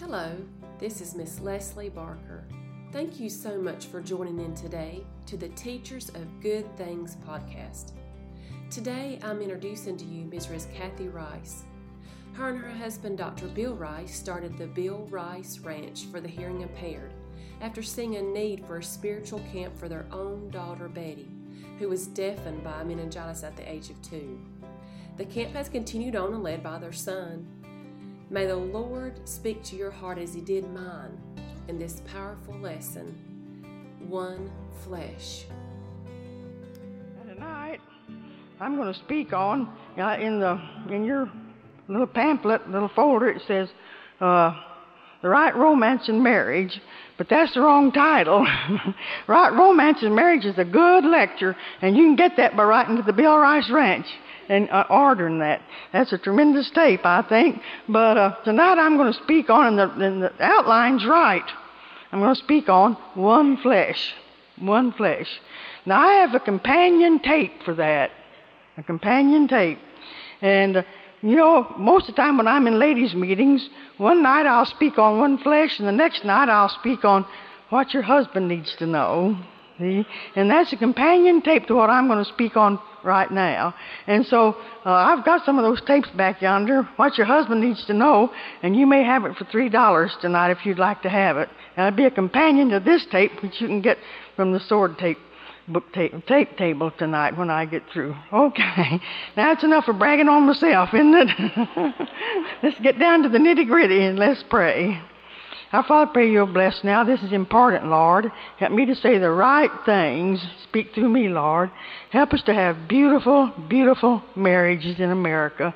Hello, this is Miss Leslie Barker. Thank you so much for joining in today to the Teachers of Good Things Podcast. Today, I'm introducing to you Mrs. Kathy Rice. Her and her husband, Dr. Bill Rice, started the Bill Rice Ranch for the hearing impaired after seeing a need for a spiritual camp for their own daughter, Betty, who was deafened by meningitis at the age of 2. The camp has continued on and led by their son. May the Lord speak to your heart as He did mine in this powerful lesson, One Flesh. Tonight, I'm going to speak on, in your little pamphlet, little folder, it says, The Right Romance in Marriage, but that's the wrong title. Right Romance in Marriage is a good lecture, and you can get that by writing to the Bill Rice Ranch and ordering that. That's a tremendous tape, I think. But tonight I'm going to speak on, and the outline's right, I'm going to speak on One Flesh, One Flesh. Now, I have a companion tape for that, a companion tape. And you know, most of the time when I'm in ladies' meetings, one night I'll speak on One Flesh, and the next night I'll speak on What Your Husband Needs to Know. See? And that's a companion tape to what I'm going to speak on right now. And so I've got some of those tapes back yonder, What Your Husband Needs to Know, and you may have it for $3 tonight if you'd like to have it. And it'll be a companion to this tape, which you can get from the Sword tape. Tape table tonight when I get through. Okay, now it's enough of bragging on myself, isn't it? Let's get down to the nitty-gritty and let's pray. Our Father, pray You'll bless now. This is important, Lord. Help me to say the right things. Speak through me, Lord. Help us to have beautiful, beautiful marriages in America.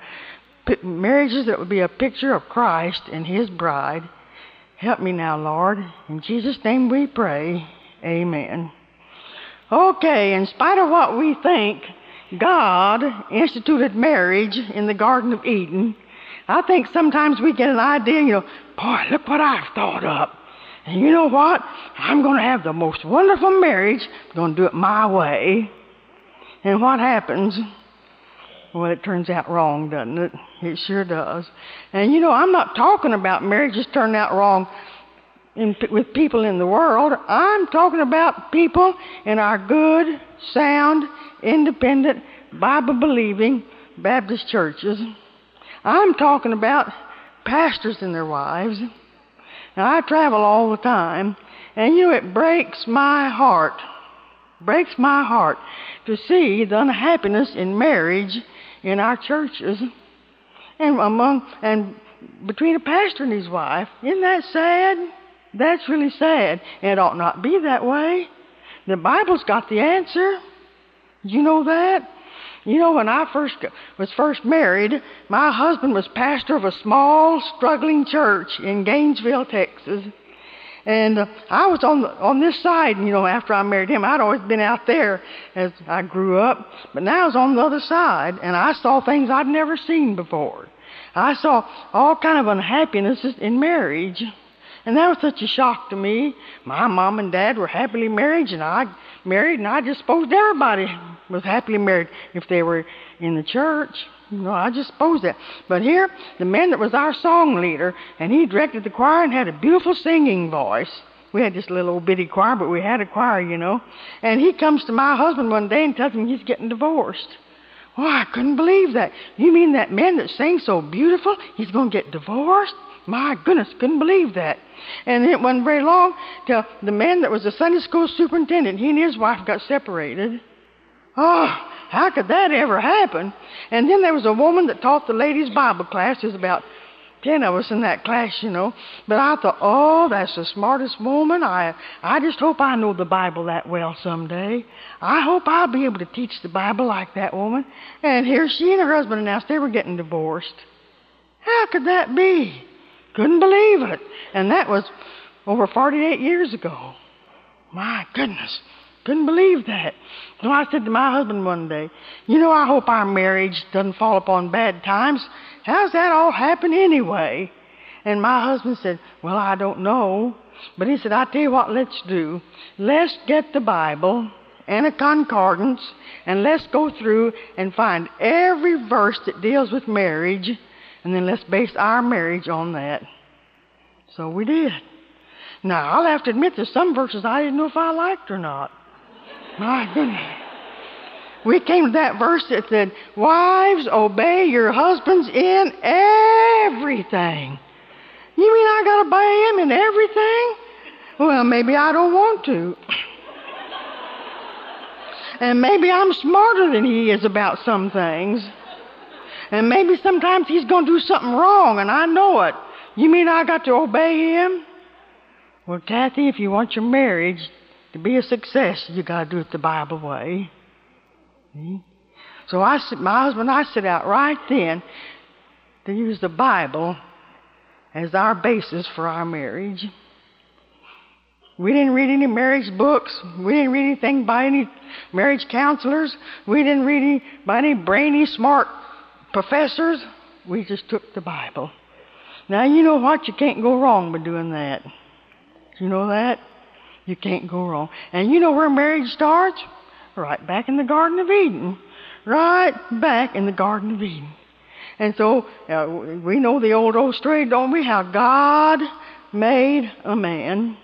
Marriages that would be a picture of Christ and His bride. Help me now, Lord. In Jesus' name we pray. Amen. Okay, in spite of what we think, God instituted marriage in the Garden of Eden. I think sometimes we get an idea, boy, look what I've thought up. And you know what? I'm going to have the most wonderful marriage. I'm going to do it my way. And what happens? Well, it turns out wrong, doesn't it? It sure does. And I'm not talking about marriages turning out wrong with people in the world. I'm talking about people in our good, sound, independent, Bible-believing Baptist churches. I'm talking about pastors and their wives. Now, I travel all the time, and it breaks my heart to see the unhappiness in marriage in our churches and between a pastor and his wife. Isn't that sad? That's really sad. It ought not be that way. The Bible's got the answer. You know that? When I was first married, my husband was pastor of a small, struggling church in Gainesville, Texas. And I was on this side, after I married him. I'd always been out there as I grew up. But now I was on the other side, and I saw things I'd never seen before. I saw all kind of unhappinesses in marriage. And that was such a shock to me. My mom and dad were happily married, and I married, and I just supposed everybody was happily married if they were in the church. I just supposed that. But here, the man that was our song leader, and he directed the choir and had a beautiful singing voice. We had this little old bitty choir, but we had a choir, And he comes to my husband one day and tells him he's getting divorced. Oh, I couldn't believe that. You mean that man that sings so beautiful, he's going to get divorced? My goodness, couldn't believe that. And it wasn't very long till the man that was the Sunday school superintendent, he and his wife got separated. Oh, how could that ever happen? And then there was a woman that taught the ladies' Bible class. There's about 10 of us in that class, But I thought, oh, that's the smartest woman. I just hope I know the Bible that well someday. I hope I'll be able to teach the Bible like that woman. And here she and her husband announced they were getting divorced. How could that be? Couldn't believe it. And that was over 48 years ago. My goodness. Couldn't believe that. So I said to my husband one day, I hope our marriage doesn't fall upon bad times. How's that all happen anyway? And my husband said, well, I don't know. But he said, I tell you what let's do. Let's get the Bible and a concordance, and let's go through and find every verse that deals with marriage, and then let's base our marriage on that. So we did. Now, I'll have to admit there's some verses I didn't know if I liked or not. My goodness. We came to that verse that said, wives, obey your husbands in everything. You mean I got to obey him in everything? Well, maybe I don't want to. And maybe I'm smarter than he is about some things. And maybe sometimes he's going to do something wrong, and I know it. You mean I got to obey him? Well, Kathy, if you want your marriage to be a success, you got to do it the Bible way. See? So my husband and I set out right then to use the Bible as our basis for our marriage. We didn't read any marriage books. We didn't read anything by any marriage counselors. We didn't read any by any brainy, smart professors. We just took the Bible. Now, you know what? You can't go wrong by doing that. You know that? You can't go wrong. And you know where marriage starts? Right back in the Garden of Eden. Right back in the Garden of Eden. And so, we know the old story, don't we? How God made a man.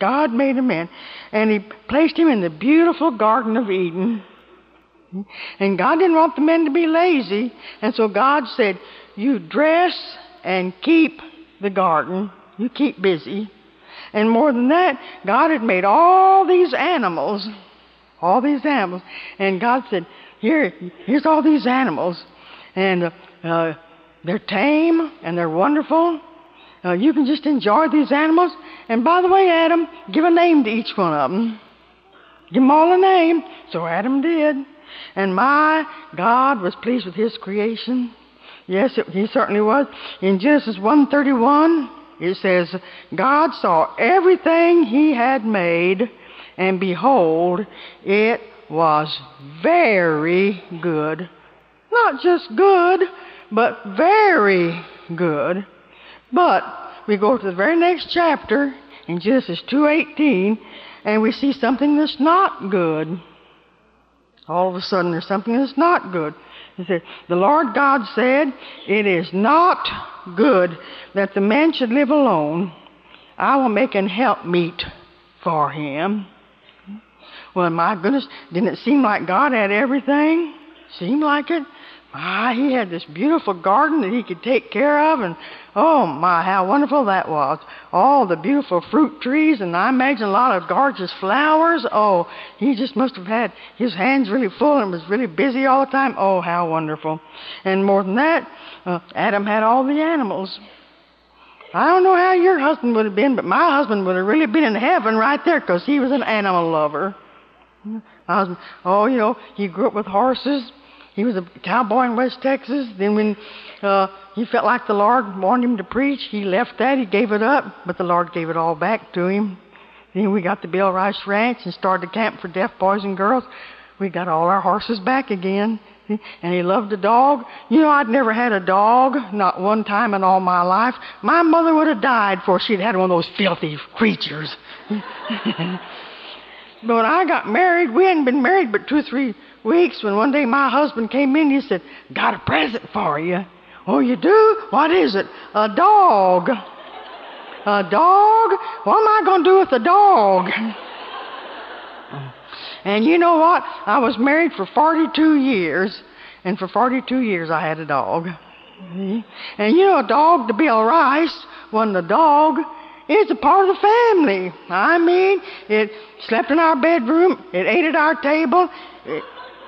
God made a man. And he placed him in the beautiful Garden of Eden. And God didn't want the men to be lazy. And so God said, you dress and keep the garden. You keep busy. And more than that, God had made all these animals. All these animals. And God said, here's all these animals. And they're tame and they're wonderful. You can just enjoy these animals. And by the way, Adam, give a name to each one of them. Give them all a name. So Adam did. And my God was pleased with his creation. Yes, he certainly was. In Genesis 1:31, it says, God saw everything he had made, and behold, it was very good. Not just good, but very good. But we go to the very next chapter, in Genesis 2:18, and we see something that's not good. All of a sudden, there's something that's not good. He said, the Lord God said, it is not good that the man should live alone. I will make an helpmeet for him. Well, my goodness, didn't it seem like God had everything? Seemed like it. He had this beautiful garden that he could take care of, and oh my, how wonderful that was. All the beautiful fruit trees, and I imagine a lot of gorgeous flowers. Oh, he just must have had his hands really full and was really busy all the time. Oh, how wonderful. And more than that, Adam had all the animals. I don't know how your husband would have been, but my husband would have really been in heaven right there, because he was an animal lover. My husband, he grew up with horses. He was a cowboy in West Texas. Then when he felt like the Lord wanted him to preach, he left that. He gave it up, but the Lord gave it all back to him. Then we got the Bill Rice Ranch and started a camp for deaf boys and girls. We got all our horses back again. And he loved a dog. You know, I'd never had a dog, not one time in all my life. My mother would have died before she'd had one of those filthy creatures. But when I got married, we hadn't been married but 2 or 3 weeks, when one day my husband came in, he said, got a present for you. Oh, you do? What is it? A dog. A dog? What am I going to do with a dog? And you know what? I was married for 42 years, and for 42 years I had a dog. And you know, a dog to Bill Rice wasn't a dog. It's a part of the family. I mean, it slept in our bedroom. It ate at our table.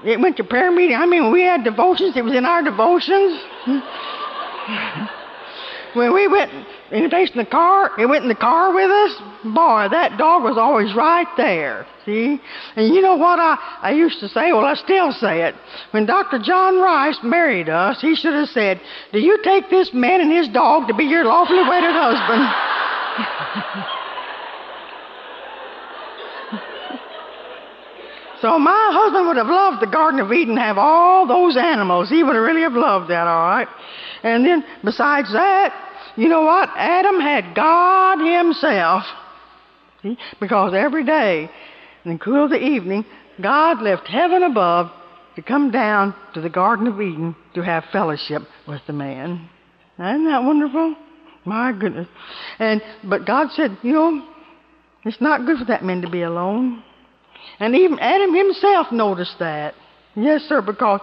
It went to prayer meeting. I mean, when we had devotions, it was in our devotions. When we went in the car, it went in the car with us. Boy, that dog was always right there, see? And you know what I used to say? Well, I still say it. When Dr. John Rice married us, he should have said, do you take this man and his dog to be your lawfully wedded husband? So my husband would have loved the Garden of Eden to have all those animals. He would have really have loved that, all right? And then besides that, you know what? Adam had God himself. See? Because every day in the cool of the evening, God left heaven above to come down to the Garden of Eden to have fellowship with the man. Isn't that wonderful? My goodness. But God said, you know, it's not good for that man to be alone. And even Adam himself noticed that. Yes, sir, because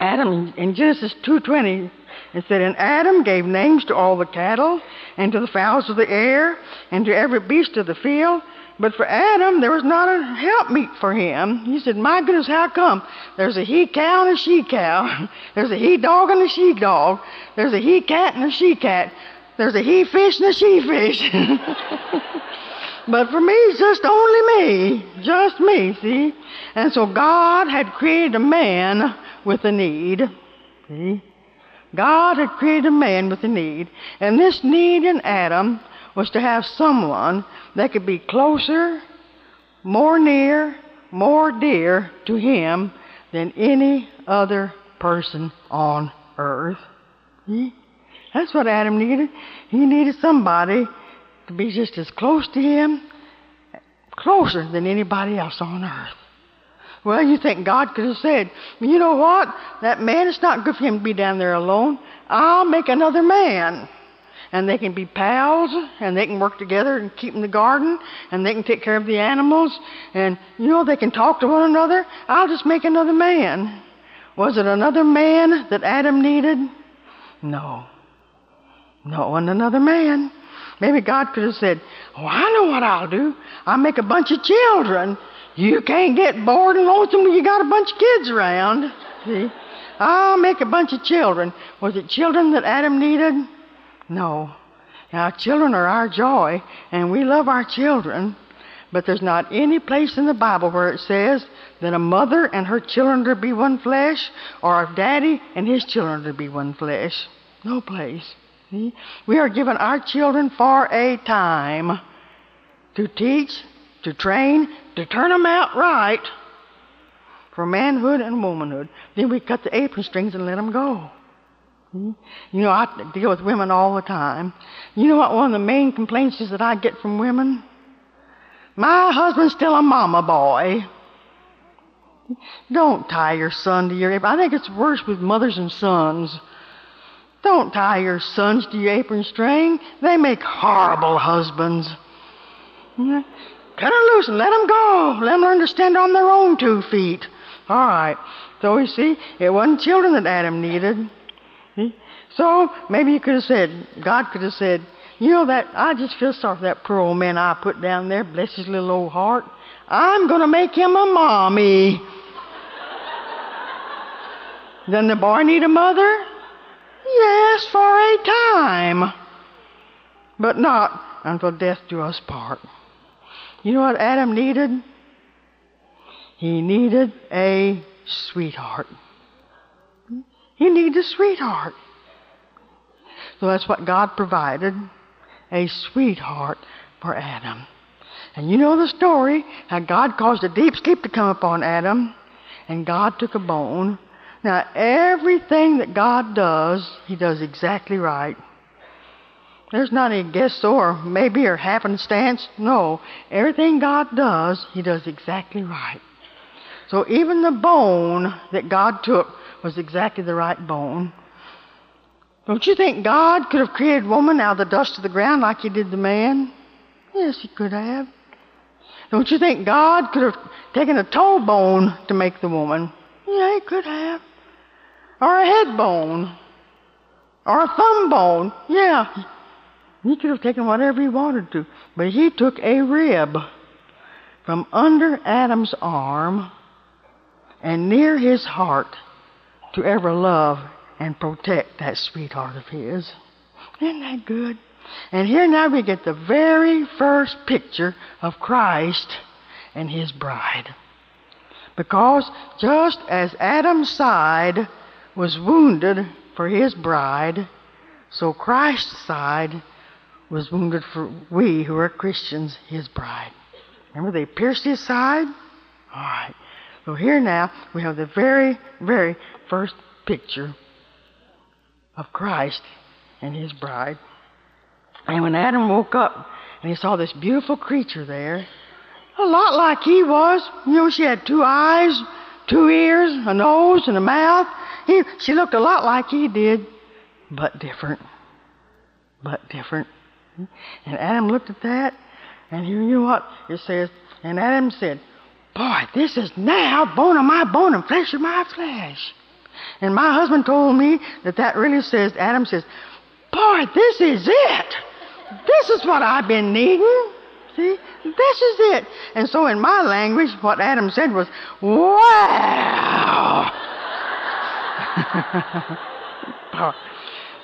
Adam, in Genesis 2:20, it said, and Adam gave names to all the cattle and to the fowls of the air and to every beast of the field. But for Adam, there was not a helpmeet for him. He said, my goodness, how come? There's a he-cow and a she-cow. There's a he-dog and a she-dog. There's a he-cat and a she-cat. There's a he-fish and a she-fish. But for me, it's just only me. Just me, see? And so God had created a man with a need. See? God had created a man with a need. And this need in Adam was to have someone that could be closer, more near, more dear to him than any other person on earth. See? That's what Adam needed. He needed somebody to be just as close to him, closer than anybody else on earth. Well, you think God could have said, you know what? That man, it's not good for him to be down there alone. I'll make another man. And they can be pals, and they can work together and keep in the garden, and they can take care of the animals, and, you know, they can talk to one another. I'll just make another man. Was it another man that Adam needed? No. No, and another man. Maybe God could have said, oh, I know what I'll do. I'll make a bunch of children. You can't get bored and lonesome when you got a bunch of kids around. See? I'll make a bunch of children. Was it children that Adam needed? No. Now, children are our joy, and we love our children, but there's not any place in the Bible where it says that a mother and her children are to be one flesh, or a daddy and his children are to be one flesh. No place. See? We are given our children for a time to teach, to train, to turn them out right for manhood and womanhood. Then we cut the apron strings and let them go. You know, I deal with women all the time. You know what one of the main complaints is that I get from women? My husband's still a mama boy. Don't tie your son to your apron. I think it's worse with mothers and sons. Don't tie your sons to your apron string. They make horrible husbands. Cut them loose and let them go. Let them learn to stand on their own 2 feet. All right. So, you see, it wasn't children that Adam needed. So maybe you could have said, God could have said, you know, that I just feel sorry for that poor old man I put down there, bless his little old heart. I'm going to make him a mommy. Doesn't the boy need a mother? Yes, for a time, but not until death do us part. You know what Adam needed? He needed a sweetheart. He needed a sweetheart. So that's what God provided, a sweetheart for Adam. And you know the story, how God caused a deep sleep to come upon Adam, and God took a bone. Now, everything that God does, he does exactly right. There's not any guess or maybe or happenstance. No, everything God does, he does exactly right. So even the bone that God took was exactly the right bone. Don't you think God could have created woman out of the dust of the ground like he did the man? Yes, he could have. Don't you think God could have taken a toe bone to make the woman? Yeah, he could have. Or a head bone. Or a thumb bone. Yeah. He could have taken whatever he wanted to. But he took a rib from under Adam's arm and near his heart to ever love and protect that sweetheart of his. Isn't that good? And here now we get the very first picture of Christ and his bride. Because just as Adam's side was wounded for his bride, so Christ's side was wounded for we who are Christians, his bride. Remember, they pierced his side? All right. So here now, we have the very, very first picture of Christ and his bride. And when Adam woke up and he saw this beautiful creature there, a lot like he was. You know, she had 2 eyes, 2 ears, a nose, and a mouth. She looked a lot like he did, but different. but different. And Adam looked at that, and you know what? It says, and Adam said, "Boy, this is now bone of my bone and flesh of my flesh." And my husband told me that that really says, Adam says, "Boy, this is it. This is what I've been needing. See, this is it." And so in my language, what Adam said was, "Wow."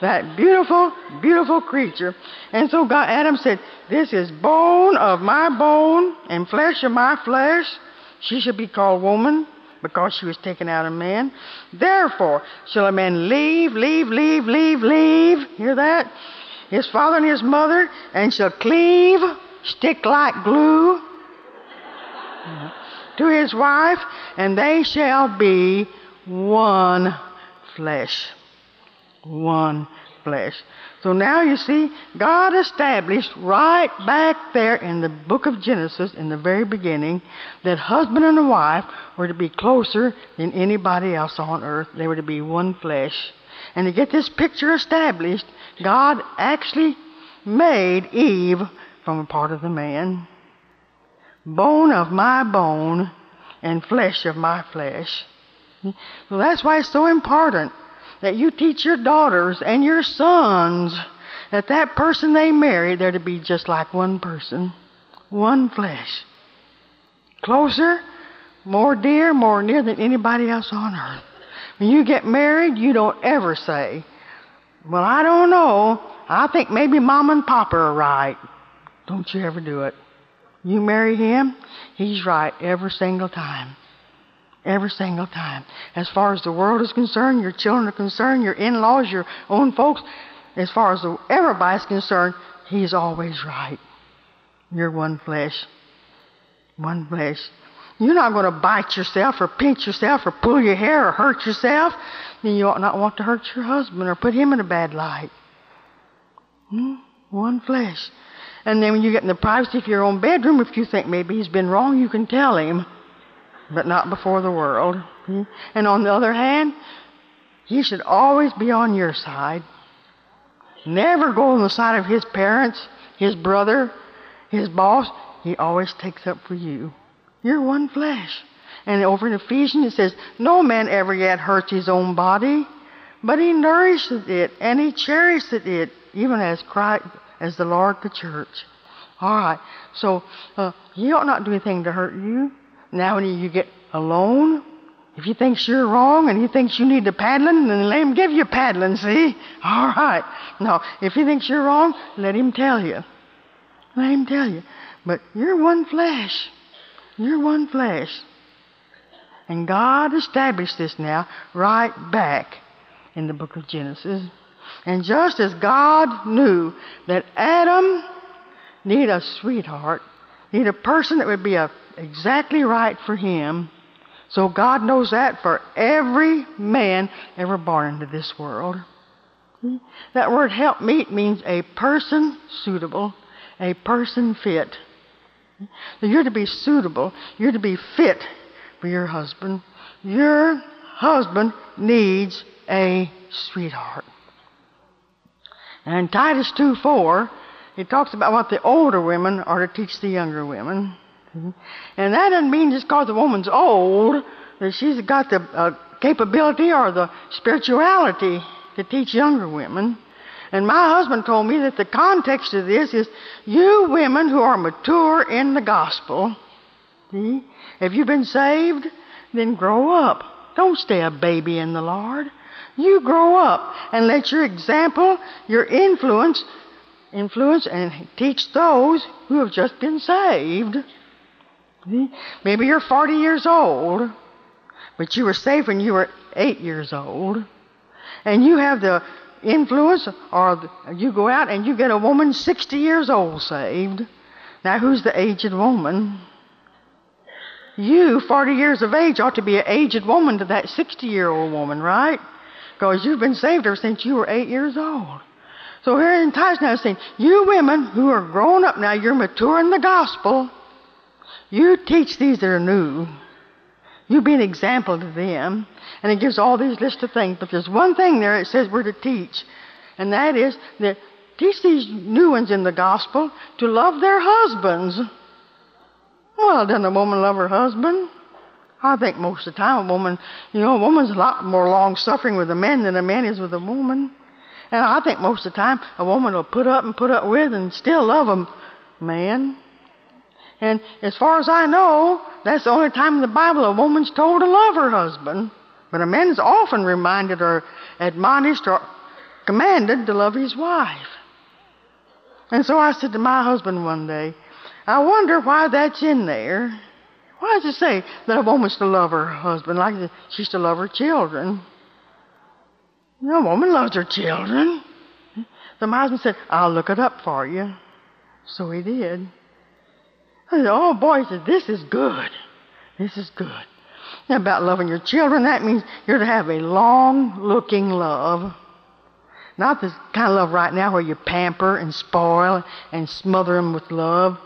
That beautiful, beautiful creature. And so God, Adam said, "This is bone of my bone and flesh of my flesh. She shall be called woman, because she was taken out of man. Therefore shall a man leave, hear that? His father and his mother, and shall cleave, stick like glue, to his wife, and they shall be one flesh." One flesh. So now you see, God established right back there in the book of Genesis, in the very beginning, that husband and the wife were to be closer than anybody else on earth. They were to be one flesh. And to get this picture established, God actually made Eve from a part of the man. Bone of my bone and flesh of my flesh. So that's why it's so important that you teach your daughters and your sons that that person they marry, they're to be just like one person, one flesh. Closer, more dear, more near than anybody else on earth. When you get married, you don't ever say, "Well, I don't know. I think maybe Mom and Papa are right." Don't you ever do it. You marry him, he's right every single time. Every single time. As far as the world is concerned, your children are concerned, your in-laws, your own folks, as far as everybody's concerned, he's always right. You're one flesh. One flesh. You're not going to bite yourself or pinch yourself or pull your hair or hurt yourself. Then you ought not want to hurt your husband or put him in a bad light. One flesh. And then when you get in the privacy of your own bedroom, if you think maybe he's been wrong, you can tell him. But not before the world. And on the other hand, he should always be on your side. Never go on the side of his parents, his brother, his boss. He always takes up for you. You're one flesh. And over in Ephesians it says, "No man ever yet hurts his own body, but he nourishes it and he cherishes it, even as Christ, as the Lord the church." All right. So he ought not do anything to hurt you. Now when you get alone, if he thinks you're wrong and he thinks you need the paddling, then let him give you paddling, see? All right. No, if he thinks you're wrong, let him tell you. Let him tell you. But you're one flesh. You're one flesh. And God established this now right back in the book of Genesis. And just as God knew that Adam needed a sweetheart, needed a person that would be exactly right for him. So God knows that for every man ever born into this world. That word helpmeet means a person suitable, a person fit. So you're to be suitable. You're to be fit for your husband. Your husband needs a sweetheart. And in Titus 2:4, it talks about what the older women are to teach the younger women. And that doesn't mean just because the woman's old that she's got the capability or the spirituality to teach younger women. And my husband told me that the context of this is you women who are mature in the gospel. See? If you've been saved, then grow up. Don't stay a baby in the Lord. You grow up and let your example, your influence and teach those who have just been saved. Maybe you're 40 years old, but you were saved when you were 8 years old. And you have the influence, or you go out and you get a woman 60 years old saved. Now, who's the aged woman? You, 40 years of age, ought to be an aged woman to that 60-year-old woman, right? Because you've been saved ever since you were 8 years old. So here in Titus now it's saying, you women who are grown up now, you're mature in the gospel. You teach these that are new. You be an example to them. And it gives all these lists of things. But there's one thing there it says we're to teach. And that is that Teach these new ones in the gospel to love their husbands. Well, doesn't a woman love her husband? I think most of the time a woman's a lot more long-suffering with a man than a man is with a woman. And I think most of the time a woman will put up with and still love a man. And as far as I know, that's the only time in the Bible a woman's told to love her husband. But a man is often reminded or admonished or commanded to love his wife. And so I said to my husband one day, I wonder why that's in there. Why does it say that a woman's to love her husband like she's to love her children? No woman loves her children. So my husband said, I'll look it up for you. So he did. I said, oh boy, he said, this is good. This is good. And about loving your children, that means you're to have a long-looking love. Not this kind of love right now where you pamper and spoil and smother them with love.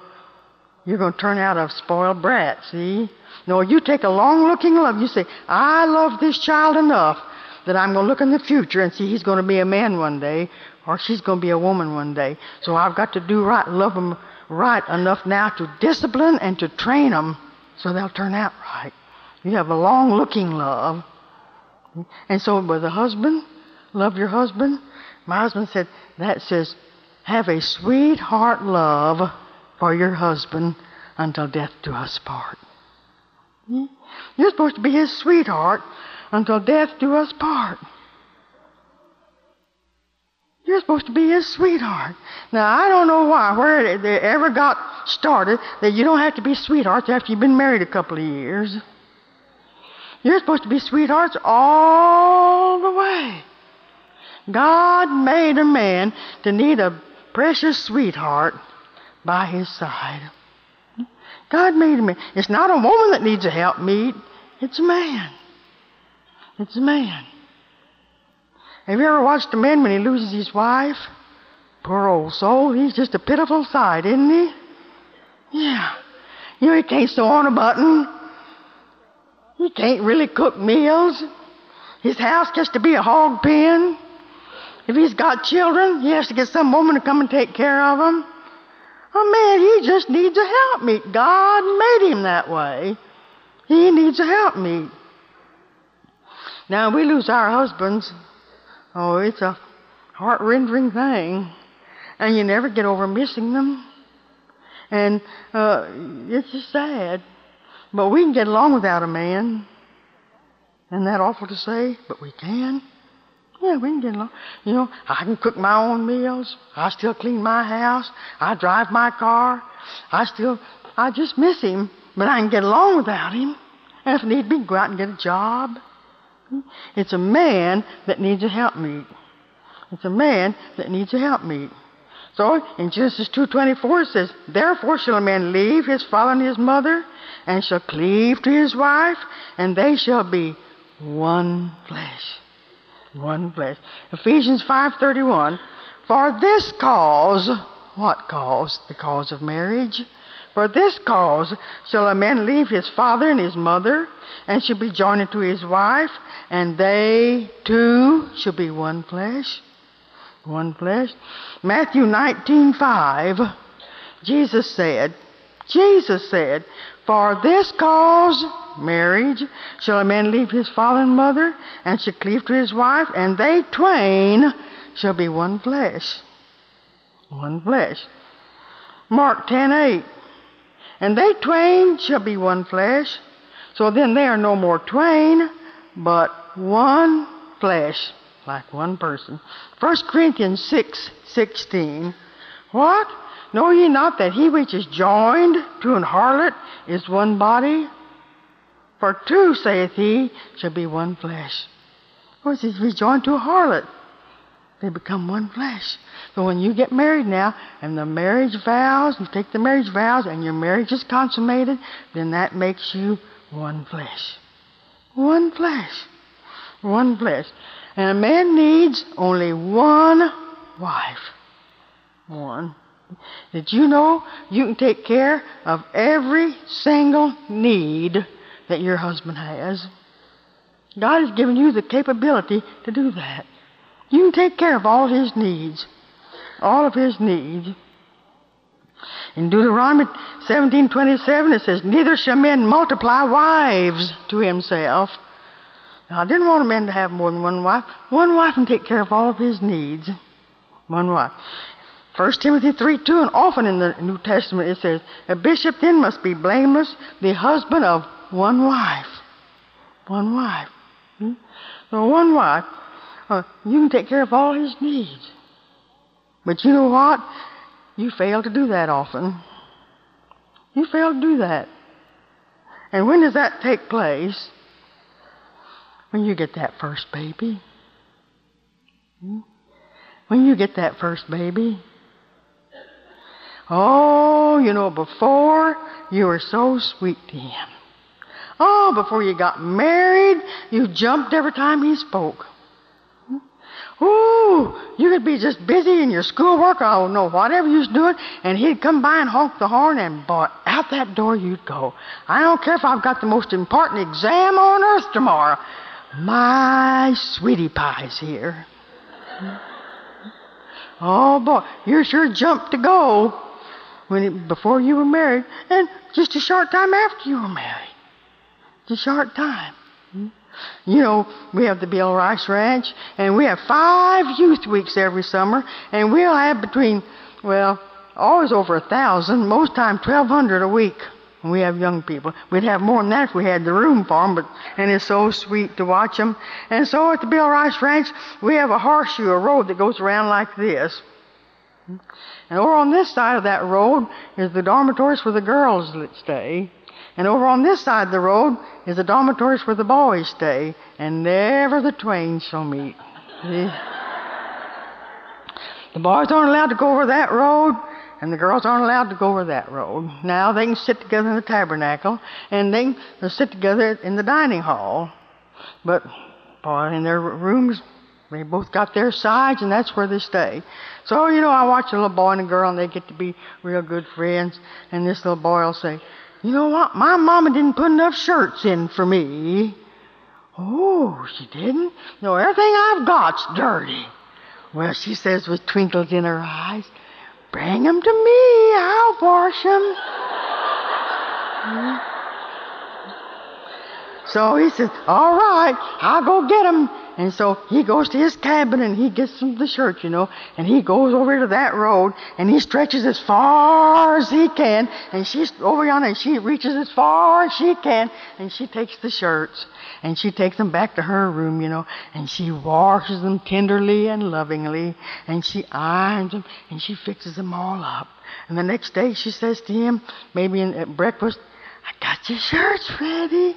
You're going to turn out a spoiled brat, see? No, you take a long-looking love. You say, I love this child enough that I'm going to look in the future and see he's going to be a man one day or she's going to be a woman one day. So I've got to do right, love them right enough now to discipline and to train them so they'll turn out right. You have a long-looking love. And so with a husband, love your husband. My husband said, that says, have a sweetheart love for your husband until death do us part. You're supposed to be his sweetheart until death do us part. You're supposed to be his sweetheart. Now, I don't know where they ever got started that you don't have to be sweethearts after you've been married a couple of years. You're supposed to be sweethearts all the way. God made a man to need a precious sweetheart by his side. God made a man. It's not a woman that needs a helpmeet. It's a man. It's a man. Have you ever watched a man when he loses his wife? Poor old soul. He's just a pitiful sight, isn't he? Yeah. He can't sew on a button. He can't really cook meals. His house gets to be a hog pen. If he's got children, he has to get some woman to come and take care of them. Oh, man, he just needs a helpmeet. God made him that way. He needs a helpmeet. Now, we lose our husbands. Oh, it's a heart-rending thing. And you never get over missing them. And it's just sad. But we can get along without a man. Isn't that awful to say? But we can. Yeah, we can get along. You know, I can cook my own meals. I still clean my house. I drive my car. I just miss him. But I can get along without him. And if need be, go out and get a job. It's a man that needs a helpmeet. It's a man that needs a helpmeet. So in Genesis 2:24 it says, therefore shall a man leave his father and his mother, and shall cleave to his wife, and they shall be one flesh. One flesh. Ephesians 5:31, for this cause, what cause? The cause of marriage. For this cause shall a man leave his father and his mother, and shall be joined to his wife, and they two shall be one flesh. One flesh. Matthew 19:5, Jesus said, for this cause, marriage, shall a man leave his father and mother, and shall cleave to his wife, and they twain shall be one flesh. One flesh. Mark 10:8, and they twain shall be one flesh. So then they are no more twain, but one flesh, like one person. 1 Corinthians 6:16. What? Know ye not that he which is joined to an harlot is one body? For two, saith he, shall be one flesh. Or is he joined to a harlot? They become one flesh. So when you get married now, and the marriage vows, you take the marriage vows, and your marriage is consummated, then that makes you one flesh. One flesh. One flesh. And a man needs only one wife. One. Did you know you can take care of every single need that your husband has? God has given you the capability to do that. You can take care of all his needs. all of his needs. In Deuteronomy 17:27, it says, neither shall men multiply wives to himself. Now, I didn't want a man to have more than one wife. One wife can take care of all of his needs. One wife. 1 Timothy 3:2, and often in the New Testament it says, a bishop then must be blameless, the husband of one wife. One wife. So one wife, you can take care of all his needs. But you know what? You fail to do that often. You fail to do that. And when does that take place? When you get that first baby. When you get that first baby. Oh, you know, before you were so sweet to him. Oh, before you got married, you jumped every time he spoke. Ooh, you could be just busy in your schoolwork, I don't know, whatever you was doing, and he'd come by and honk the horn, and boy, out that door you'd go. I don't care if I've got the most important exam on earth tomorrow. My sweetie pie's here. Oh, boy, you sure jumped to go before you were married, and just a short time after you were married. Just a short time. You know, we have the Bill Rice Ranch, and we have 5 youth weeks every summer, and we'll have between, well, always over 1,000, most time 1,200 a week when we have young people. We'd have more than that if we had the room for them, and it's so sweet to watch them. And so at the Bill Rice Ranch, we have a horseshoe, a road that goes around like this. And over on this side of that road is the dormitories where the girls stay. And over on this side of the road is the dormitories where the boys stay, and never the twain shall meet. The boys aren't allowed to go over that road, and the girls aren't allowed to go over that road. Now they can sit together in the tabernacle, and they can sit together in the dining hall. But boy, in their rooms, they both got their sides, and that's where they stay. So, you know, I watch a little boy and a girl, and they get to be real good friends, and this little boy will say, you know what? My mama didn't put enough shirts in for me. Oh, she didn't? No, everything I've got's dirty. Well, she says with twinkles in her eyes, bring 'em to me. I'll wash 'em. So he says, all right, I'll go get 'em. And so he goes to his cabin and he gets some of the shirt, you know, and he goes over to that road and he stretches as far as he can, and she's over yonder and she reaches as far as she can, and she takes the shirts and she takes them back to her room, you know, and she washes them tenderly and lovingly, and she irons them and she fixes them all up. And the next day she says to him, maybe at breakfast, I got your shirts ready.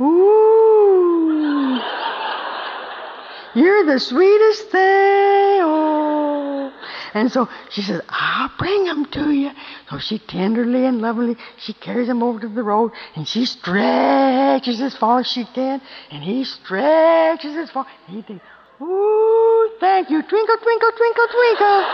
Ooh. You're the sweetest thing. Oh. And so she says, I'll bring them to you. So she tenderly and lovingly, she carries them over to the road, and she stretches as far as she can, and he stretches as far. And he thinks, ooh, thank you. Twinkle, twinkle, twinkle, twinkle.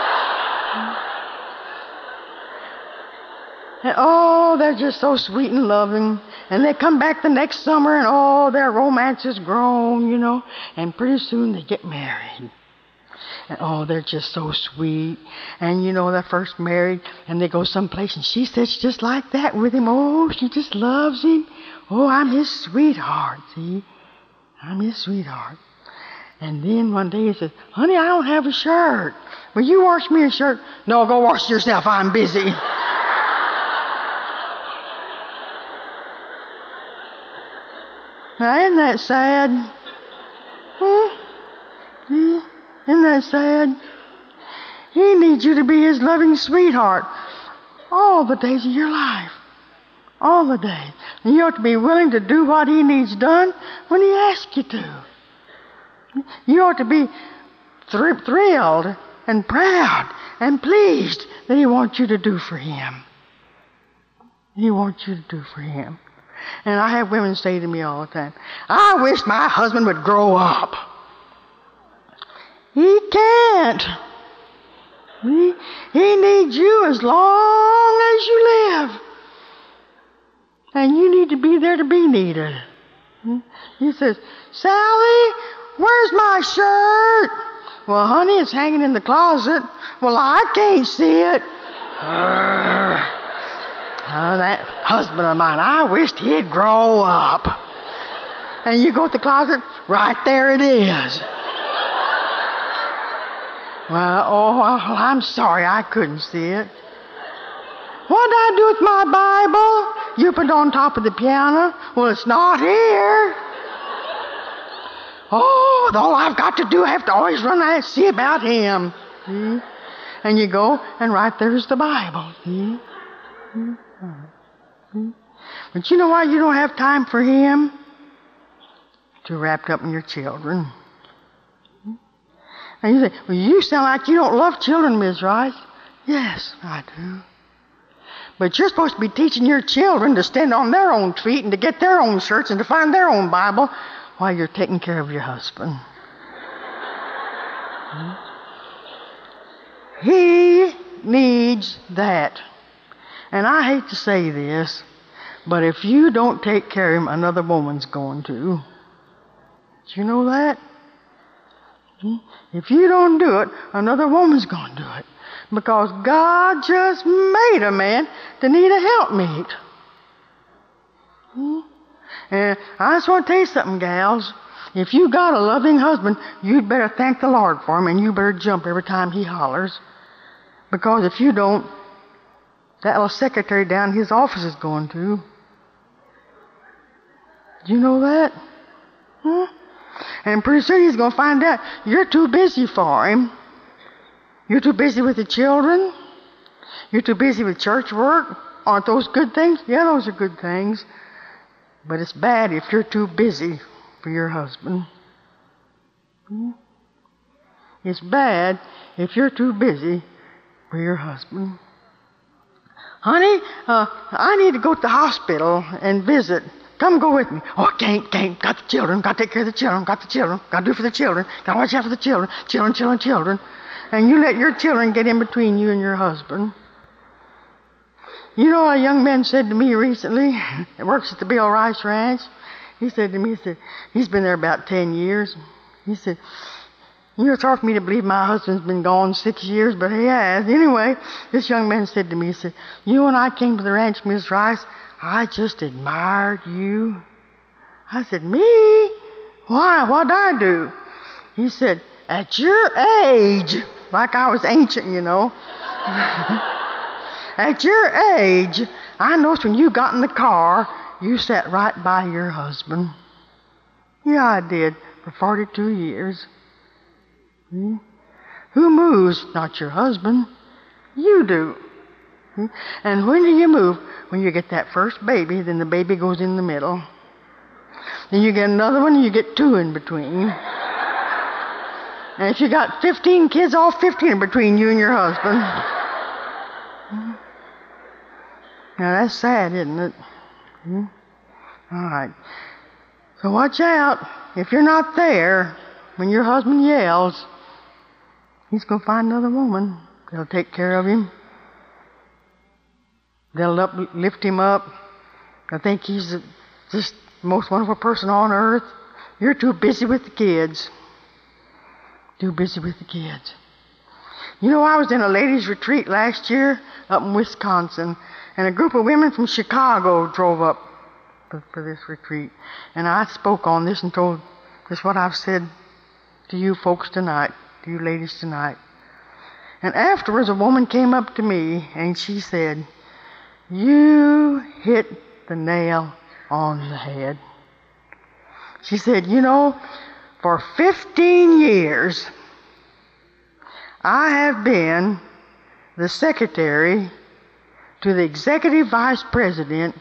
And oh, they're just so sweet and loving. And they come back the next summer, and oh, their romance is grown, you know. And pretty soon they get married. And oh, they're just so sweet. And you know, they're first married, and they go someplace, and she sits just like that with him. Oh, she just loves him. Oh, I'm his sweetheart, see? I'm his sweetheart. And then one day he says, honey, I don't have a shirt. Will you wash me a shirt? No, go wash yourself. I'm busy. Now, isn't that sad? Isn't that sad? He needs you to be his loving sweetheart all the days of your life. All the days. And you have to be willing to do what he needs done when he asks you to. You ought to be thrilled and proud and pleased that he wants you to do for him. He wants you to do for him. And I have women say to me all the time, I wish my husband would grow up. He can't. He needs you as long as you live. And you need to be there to be needed. He says, Sally, where's my shirt? Well, honey, it's hanging in the closet. Well, I can't see it. Oh, that husband of mine, I wished he'd grow up. And you go to the closet, right there it is. Well, I'm sorry I couldn't see it. What did I do with my Bible? You put it on top of the piano. Well, it's not here. Oh, all I've got to do, I have to always run out and see about him. Hmm? And you go, and right there's the Bible. Hmm? Hmm? Hmm? But you know why you don't have time for him? Too wrapped up in your children. Hmm? And you say, well, you sound like you don't love children, Ms. Rice. Yes, I do. But you're supposed to be teaching your children to stand on their own feet and to get their own shirts and to find their own Bible while you're taking care of your husband. Hmm? He needs that. And I hate to say this, but if you don't take care of him, another woman's going to. Do you know that? Hmm? If you don't do it, another woman's going to do it. Because God just made a man to need a helpmeet. Hmm? And I just want to tell you something, gals. If you got a loving husband, you'd better thank the Lord for him, and you better jump every time he hollers. Because if you don't, that little secretary down in his office is going to. Do you know that? Hmm? And pretty soon he's going to find out you're too busy for him. You're too busy with the children. You're too busy with church work. Aren't those good things? Yeah, those are good things. But it's bad if you're too busy for your husband. It's bad if you're too busy for your husband. Honey, I need to go to the hospital and visit. Come go with me. Oh, I can't. Got the children. Got to take care of the children. Got the children. Got to do for the children. Got to watch out for the children. Children. And you let your children get in between you and your husband. You know, a young man said to me recently, that works at the Bill Rice Ranch, he said to me, he's been there about 10 years. He said, you know, it's hard for me to believe my husband's been gone 6 years, but he has. Anyway, this young man said to me, he said, you know, when I came to the ranch, Miss Rice, I just admired you. I said, me? Why? What'd I do? He said, at your age... Like I was ancient, you know. At your age, I noticed when you got in the car, you sat right by your husband. Yeah, I did, for 42 years. Hmm? Who moves? Not your husband. You do. Hmm? And when do you move? When you get that first baby, then the baby goes in the middle. Then you get another one, and you get two in between. And if you got 15 kids, all 15 are between you and your husband. Now, that's sad, isn't it? Hmm? All right. So watch out. If you're not there, when your husband yells, he's going to find another woman. They'll take care of him. They'll lift him up. They'll think he's just the most wonderful person on earth. You're too busy with the kids. Too busy with the kids. You know, I was in a ladies' retreat last year up in Wisconsin, and a group of women from Chicago drove up for this retreat. And I spoke on this and told this what I've said to you folks tonight, to you ladies tonight. And afterwards, a woman came up to me and she said, "You hit the nail on the head." She said, "You know, for 15 years, I have been the secretary to the executive vice president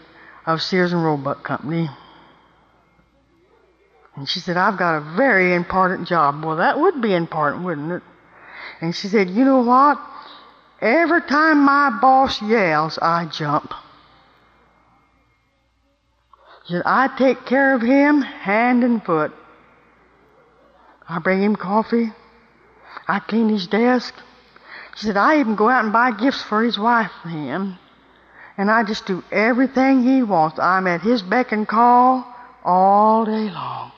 of Sears and Roebuck Company." And she said, "I've got a very important job." Well, that would be important, wouldn't it? And she said, "You know what? Every time my boss yells, I jump." She said, "I take care of him hand and foot. I bring him coffee. I clean his desk." She said, "I even go out and buy gifts for his wife for him. And I just do everything he wants. I'm at his beck and call all day long."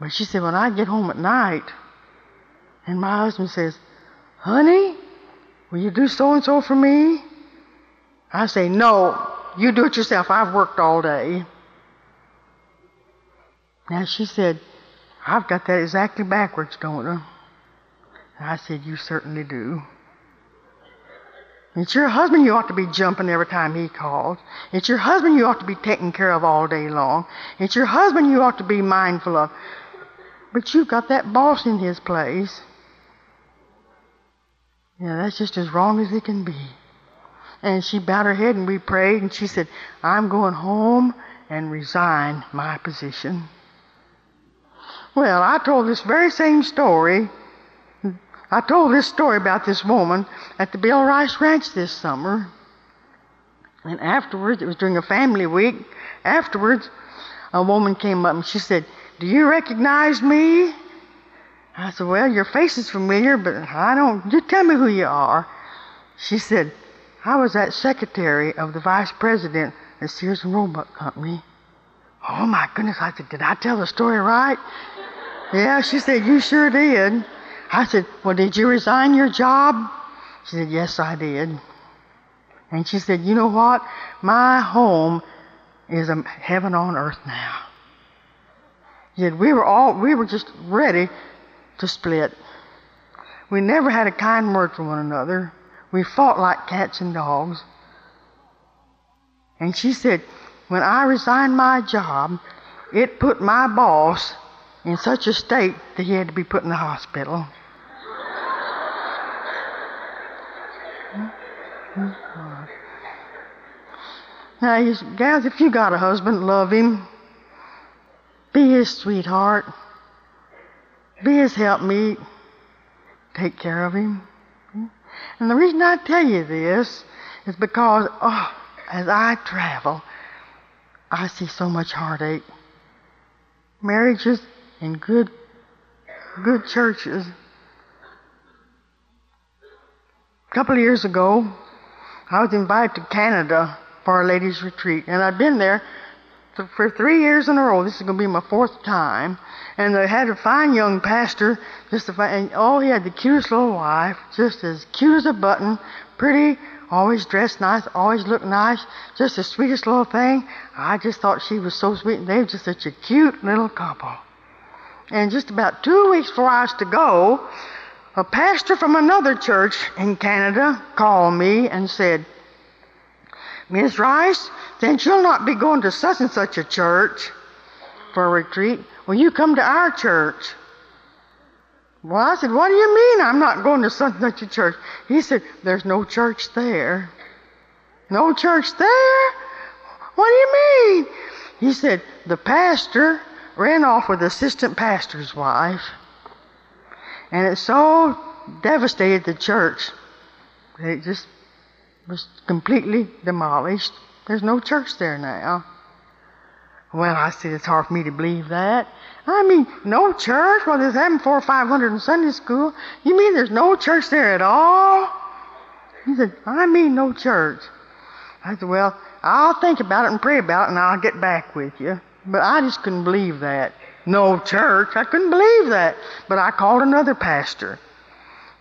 But she said, when I get home at night, and my husband says, honey, will you do so-and-so for me? I say, no, you do it yourself. I've worked all day. Now, she said, I've got that exactly backwards, don't I? And I said, you certainly do. It's your husband you ought to be jumping every time he calls. It's your husband you ought to be taking care of all day long. It's your husband you ought to be mindful of. But you've got that boss in his place. Yeah, that's just as wrong as it can be. And she bowed her head and we prayed and she said, I'm going home and resign my position. Well, I told this very same story. I told this story about this woman at the Bill Rice Ranch this summer. And afterwards, it was during a family week, afterwards a woman came up and she said, do you recognize me? I said, well, your face is familiar, but I don't. You tell me who you are. She said, I was that secretary of the vice president at Sears and Roebuck Company. Oh, my goodness. I said, did I tell the story right? Yeah, she said, you sure did. I said, well, did you resign your job? She said, yes, I did. And she said, you know what? My home is a heaven on earth now. She said, we were just ready to split. We never had a kind word for one another. We fought like cats and dogs. And she said, when I resigned my job, it put my boss in such a state that he had to be put in the hospital. Now, guys, if you got a husband, love him. Be his sweetheart. Be his helpmeet. Take care of him. And the reason I tell you this is because, as I travel, I see so much heartache. Marriages in good churches. A couple of years ago, I was invited to Canada for a ladies' retreat, and I'd been there for 3 years in a row. This is going to be my fourth time. And they had a fine young pastor, he had the cutest little wife, just as cute as a button, pretty, always dressed nice, always looked nice, just the sweetest little thing. I just thought she was so sweet, and they were just such a cute little couple. And just about 2 weeks before I was to go, a pastor from another church in Canada called me and said, Miss Rice, since you'll not be going to such and such a church for a retreat, will you come to our church? Well, I said, what do you mean I'm not going to such and such a church? He said, there's no church there. No church there? What do you mean? He said, the pastor ran off with the assistant pastor's wife, and it so devastated the church that it just was completely demolished. There's no church there now. Well, I said, it's hard for me to believe that. I mean, no church? Well, there's 400 or 500 in Sunday school. You mean there's no church there at all? He said, I mean no church. I said, well, I'll think about it and pray about it, and I'll get back with you. But I just couldn't believe that. No church? I couldn't believe that. But I called another pastor.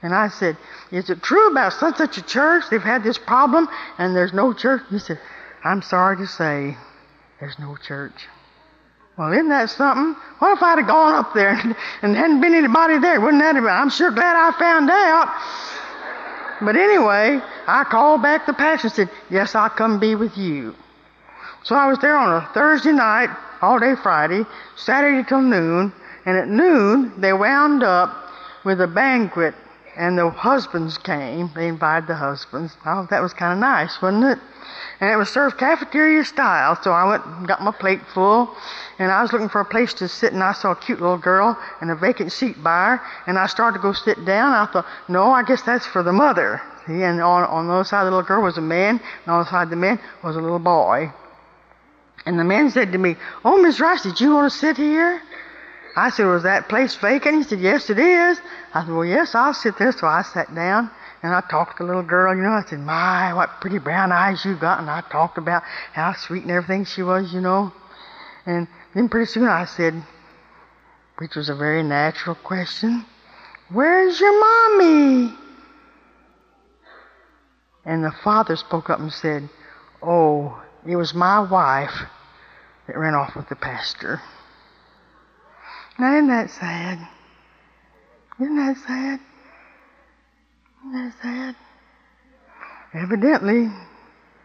And I said, is it true about such a church? They've had this problem, and there's no church? He said, I'm sorry to say, there's no church. Well, isn't that something? What if I'd have gone up there and hadn't been anybody there? Wouldn't that have been? I'm sure glad I found out. But anyway, I called back the pastor and said, yes, I'll come be with you. So I was there on a Thursday night, all day Friday, Saturday till noon, and at noon they wound up with a banquet, and the husbands came. They invited the husbands. Oh, that was kind of nice, wasn't it? And it was served cafeteria style, so I went and got my plate full, and I was looking for a place to sit, and I saw a cute little girl and a vacant seat by her, and I started to go sit down. I thought, no, I guess that's for the mother. See? And on the other side of the little girl was a man, and on the side of the man was a little boy. And the man said to me, oh, Miss Rice, did you want to sit here? I said, was that place vacant? He said, yes, it is. I said, well, yes, I'll sit there. So I sat down, and I talked to the little girl. You know, I said, my, what pretty brown eyes you got. And I talked about how sweet and everything she was, you know. And then pretty soon I said, which was a very natural question. Where's your mommy? And the father spoke up and said, oh, it was my wife that ran off with the pastor. Now, isn't that sad? Isn't that sad? Isn't that sad? Evidently,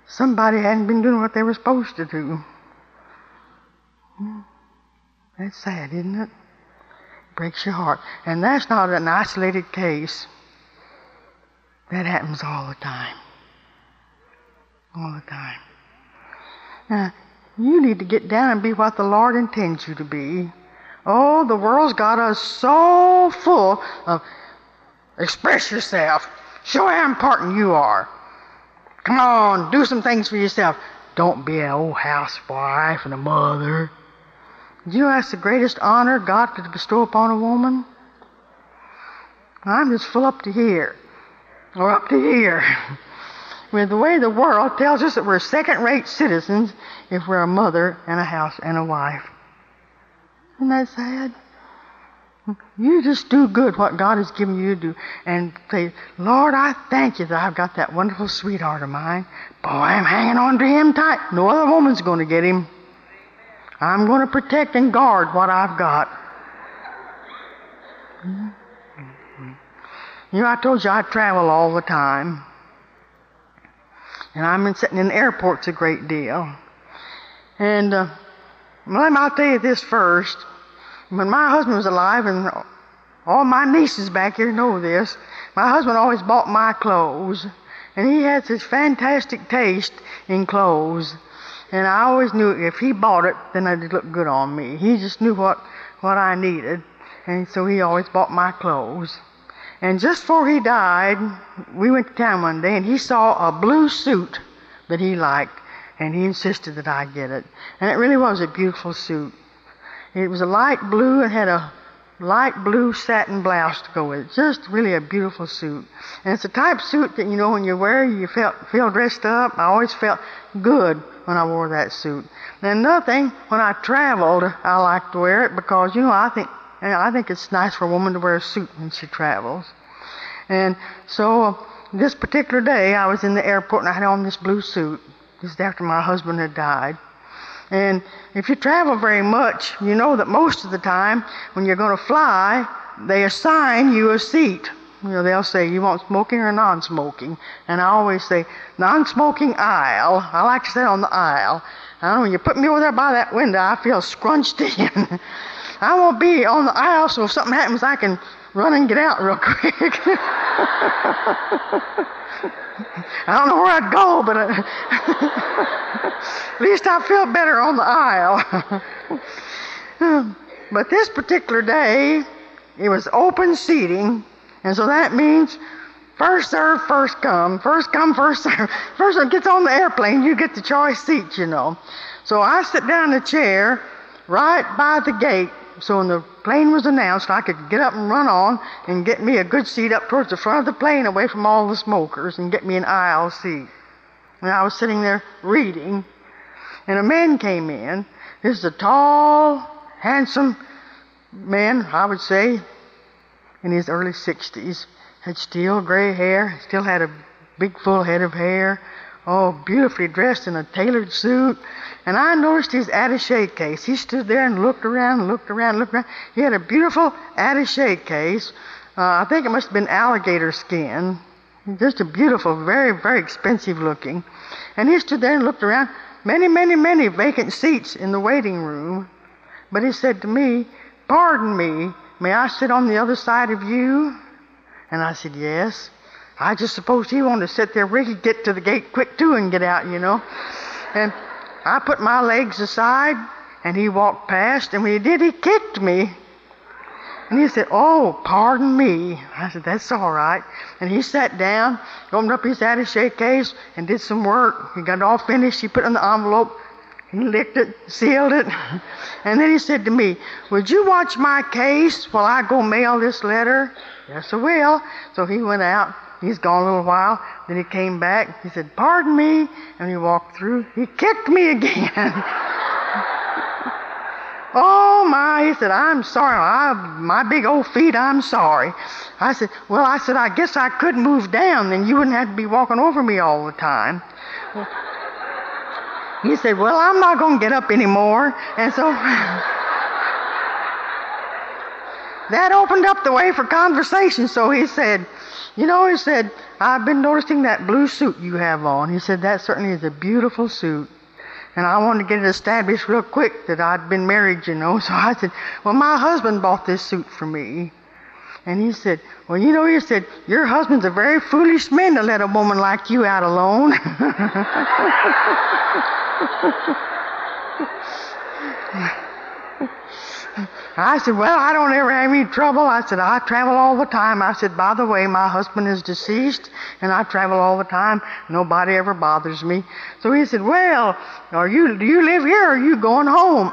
somebody hadn't been doing what they were supposed to do. That's sad, isn't it? Breaks your heart. And that's not an isolated case. That happens all the time. All the time. Now, you need to get down and be what the Lord intends you to be. Oh, the world's got us so full of express yourself. Show how important you are. Come on, do some things for yourself. Don't be an old housewife and a mother. Do you know that's the greatest honor God could bestow upon a woman? I'm just full up to here. Or up to here. With the way the world tells us that we're second-rate citizens if we're a mother and a house and a wife. Isn't that sad? You just do good what God has given you to do and say, Lord, I thank you that I've got that wonderful sweetheart of mine. Boy, I'm hanging on to him tight. No other woman's going to get him. I'm going to protect and guard what I've got. You know, I told you I travel all the time. And I've been sitting in airports a great deal. And I'll tell you this first. When my husband was alive, and all my nieces back here know this, my husband always bought my clothes. And he has this fantastic taste in clothes. And I always knew if he bought it, then it'd look good on me. He just knew what I needed. And so he always bought my clothes. And just before he died, we went to town one day, and he saw a blue suit that he liked. And he insisted that I get it. And it really was a beautiful suit. It was a light blue and had a light blue satin blouse to go with it. Just really a beautiful suit. And it's a type suit that, you know, when you wear, you feel dressed up. I always felt good when I wore that suit. And another thing, when I traveled, I liked to wear it because, you know, I think it's nice for a woman to wear a suit when she travels. And so this particular day, I was in the airport and I had on this blue suit. This is after my husband had died. And if you travel very much, you know that most of the time when you're going to fly, they assign you a seat. You know, they'll say, you want smoking or non-smoking? And I always say, non-smoking aisle. I like to sit on the aisle. I don't know, when you put me over there by that window, I feel scrunched in. I won't be on the aisle, so if something happens, I can run and get out real quick. I don't know where I'd go, but at least I feel better on the aisle. But this particular day, it was open seating, and so that means first serve, first come. First come, first serve. First one gets on the airplane, you get the choice seat, you know. So I sit down in a chair right by the gate. So when the plane was announced, I could get up and run on and get me a good seat up towards the front of the plane away from all the smokers and get me an aisle seat. And I was sitting there reading, and a man came in. This is a tall, handsome man, I would say, in his early 60s. Had steel gray hair, still had a big full head of hair. Oh, beautifully dressed in a tailored suit. And I noticed his attaché case. He stood there and looked around, and looked around, and looked around. He had a beautiful attaché case. I think it must have been alligator skin. Just a beautiful, very, very expensive looking. And he stood there and looked around. Many, many, many vacant seats in the waiting room. But he said to me, pardon me, may I sit on the other side of you? And I said, yes. I just supposed he wanted to sit there where he could get to the gate quick, too, and get out, you know. And I put my legs aside, and he walked past, and when he did, he kicked me. And he said, oh, pardon me. I said, that's all right. And he sat down, opened up his attaché case, and did some work. He got it all finished. He put it in the envelope. He licked it, sealed it. And then he said to me, would you watch my case while I go mail this letter? Yes, I will. So he went out. He's gone a little while. Then he came back. He said, pardon me. And he walked through. He kicked me again. Oh, "Oh, my," he said, "I'm sorry. My big old feet, I'm sorry." I said, "Well," I said, "I guess I could move down, then you wouldn't have to be walking over me all the time." Well, he said, "Well, I'm not going to get up anymore." And so that opened up the way for conversation. So he said, "You know," he said, "I've been noticing that blue suit you have on." He said, "That certainly is a beautiful suit. And I wanted to get it established real quick that I'd been married, you know." So I said, "Well, my husband bought this suit for me." And he said, "Well, you know," he said, "your husband's a very foolish man to let a woman like you out alone." I said, "Well, I don't ever have any trouble." I said, "I travel all the time." I said, "By the way, my husband is deceased, and I travel all the time. Nobody ever bothers me." So he said, "Well, do you live here, or are you going home?"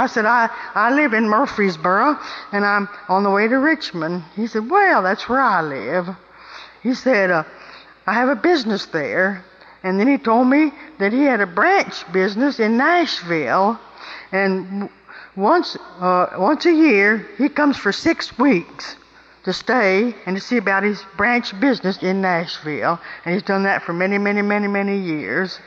I said, I live in Murfreesboro, and I'm on the way to Richmond." He said, "Well, that's where I live." He said, "I have a business there." And then he told me that he had a branch business in Nashville, and once a year, he comes for 6 weeks to stay and to see about his branch business in Nashville. And he's done that for many, many, many, many years.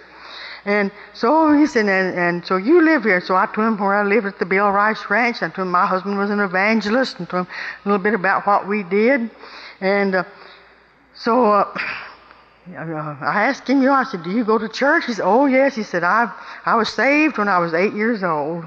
And so he said, and so you live here. So I told him where I live at the Bill Rice Ranch. I told him my husband was an evangelist, and told him a little bit about what we did. And I asked him, I said, "Do you go to church?" He said, "Oh, yes." He said, I was saved when I was 8 years old.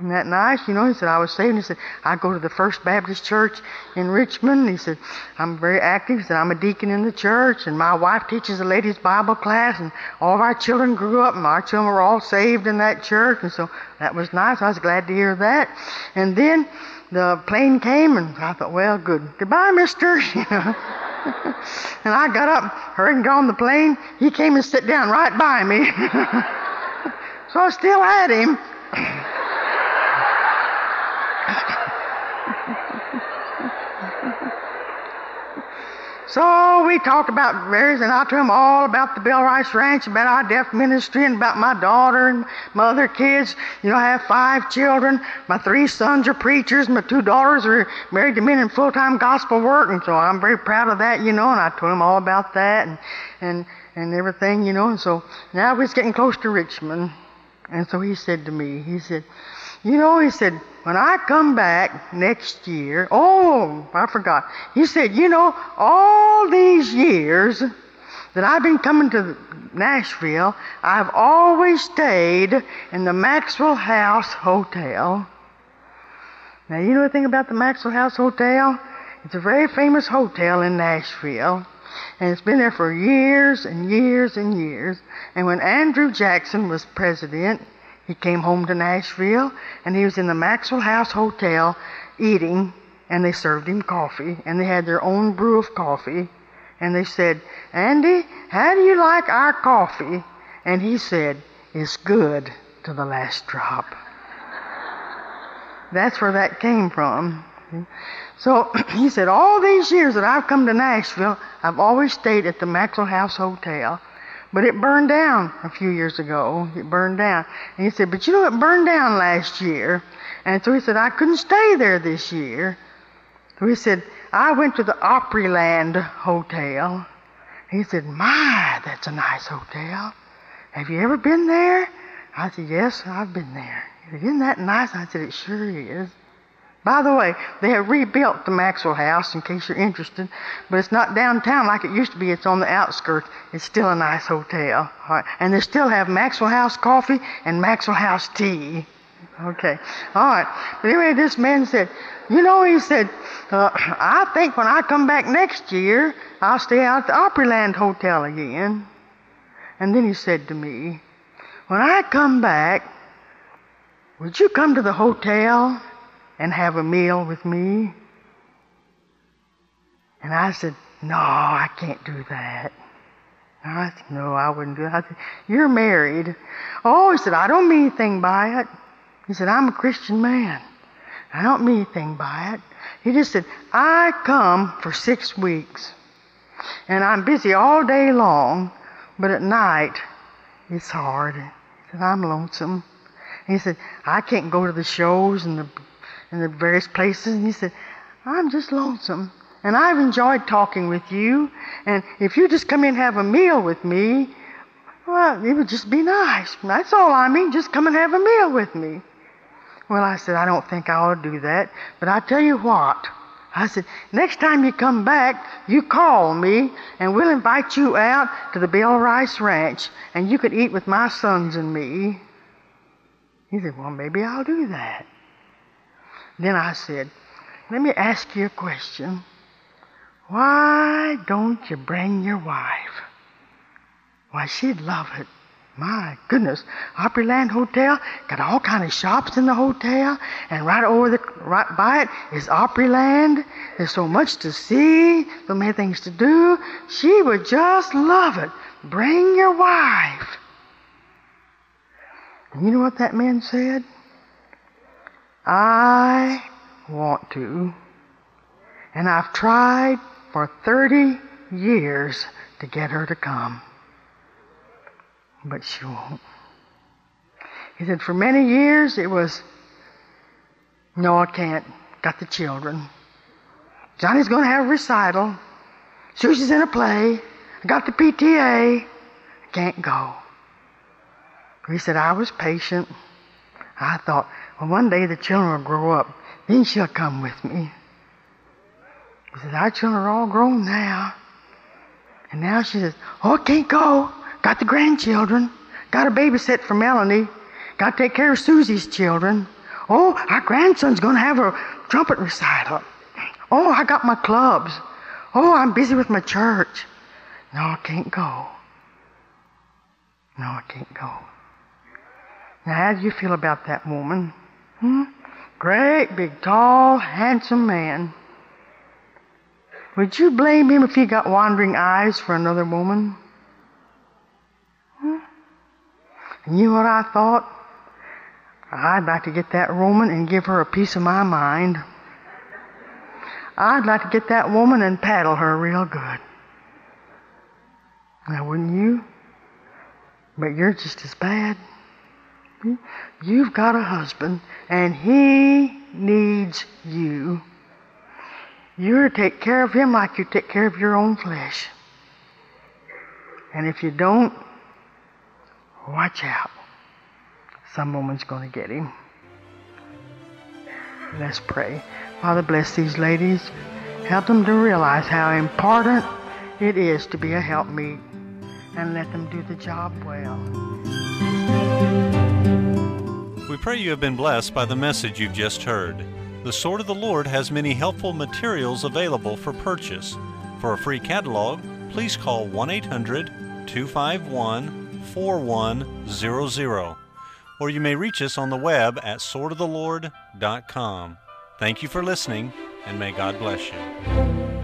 "Isn't that nice?" He said, "I was saved." He said, "I go to the First Baptist Church in Richmond." He said, "I'm very active." He said, "I'm a deacon in the church, and my wife teaches a ladies' Bible class, and all of our children grew up, and our children were all saved in that church." And so that was nice. I was glad to hear that. And then the plane came, and I thought, "Well, good. Goodbye, mister." And I got up, hurried and got on the plane. He came and sat down right by me. So I still had him. So we talked about various, and I told him all about the Bill Rice Ranch, about our deaf ministry, and about my daughter and my other kids. I have 5 children. My 3 sons are preachers. My 2 daughters are married to men in full-time gospel work, and so I'm very proud of that, and I told him all about that and everything, and so now we're getting close to Richmond. And so he said to me, he said, he said, "When I come back next year," oh, I forgot. He said, "All these years that I've been coming to Nashville, I've always stayed in the Maxwell House Hotel." Now, you know the thing about the Maxwell House Hotel? It's a very famous hotel in Nashville. And it's been there for years and years and years. And when Andrew Jackson was president, he came home to Nashville, and he was in the Maxwell House Hotel eating, and they served him coffee, and they had their own brew of coffee. And they said, "Andy, how do you like our coffee?" And he said, "It's good to the last drop." That's where that came from. So he said, "All these years that I've come to Nashville, I've always stayed at the Maxwell House Hotel. But it burned down a few years ago. It burned down." And he said, "But it burned down last year." And so he said, "I couldn't stay there this year." So he said, "I went to the Opryland Hotel." He said, "My, that's a nice hotel. Have you ever been there?" I said, "Yes, I've been there." He said, "Isn't that nice?" I said, "It sure is." By the way, they have rebuilt the Maxwell House, in case you're interested, but it's not downtown like it used to be. It's on the outskirts. It's still a nice hotel. All right. And they still have Maxwell House coffee and Maxwell House tea. Okay. All right. But anyway, this man said, he said, "I think when I come back next year, I'll stay out at the Opryland Hotel again." And then he said to me, "When I come back, would you come to the hotel and have a meal with me?" And I said, "No, I can't do that." And I said, "No, I wouldn't do that." I said, "You're married." "Oh," he said, "I don't mean anything by it." He said, "I'm a Christian man. I don't mean anything by it." He just said, "I come for 6 weeks, and I'm busy all day long, but at night it's hard." He said, "I'm lonesome." He said, "I can't go to the shows and the and the various places, and he said, I'm just lonesome, and I've enjoyed talking with you, and if you just come in and have a meal with me, well, it would just be nice. That's all I mean, just come and have a meal with me. Well, I said, I don't think I ought to do that, but I tell you what. I said, next time you come back, you call me, and we'll invite you out to the Bill Rice Ranch, and you could eat with my sons and me. He said, well, maybe I'll do that. Then I said, let me ask you a question. Why don't you bring your wife? Why, she'd love it. My goodness, Opryland Hotel, got all kind of shops in the hotel, and right by it is Opryland. There's so much to see, so many things to do. She would just love it. Bring your wife. And you know what that man said? I want to. And I've tried for 30 years to get her to come. But she won't. He said, for many years, it was, no, I can't. Got the children. Johnny's going to have a recital. Susie's in a play. I got the PTA. I can't go. He said, I was patient. I thought, well, one day the children will grow up. Then she'll come with me. He said, our children are all grown now. And now she says, oh, I can't go. Got the grandchildren. Got a babysit for Melanie. Got to take care of Susie's children. Oh, our grandson's going to have a trumpet recital. Oh, I got my clubs. Oh, I'm busy with my church. No, I can't go. No, I can't go. Now, how do you feel about that woman? Great, big, tall, handsome man. Would you blame him if he got wandering eyes for another woman? And you know what I thought? I'd like to get that woman and give her a piece of my mind. I'd like to get that woman and paddle her real good. Now, wouldn't you? But you're just as bad. You've got a husband, and he needs you. You're to take care of him like you take care of your own flesh. And if you don't, watch out. Some woman's going to get him. Let's pray. Father, bless these ladies. Help them to realize how important it is to be a helpmeet, and let them do the job well. We pray you have been blessed by the message you've just heard. The Sword of the Lord has many helpful materials available for purchase. For a free catalog, please call 1-800-251-251 4100, or you may reach us on the web at swordofTheLord.com. Thank you for listening, and may God bless you.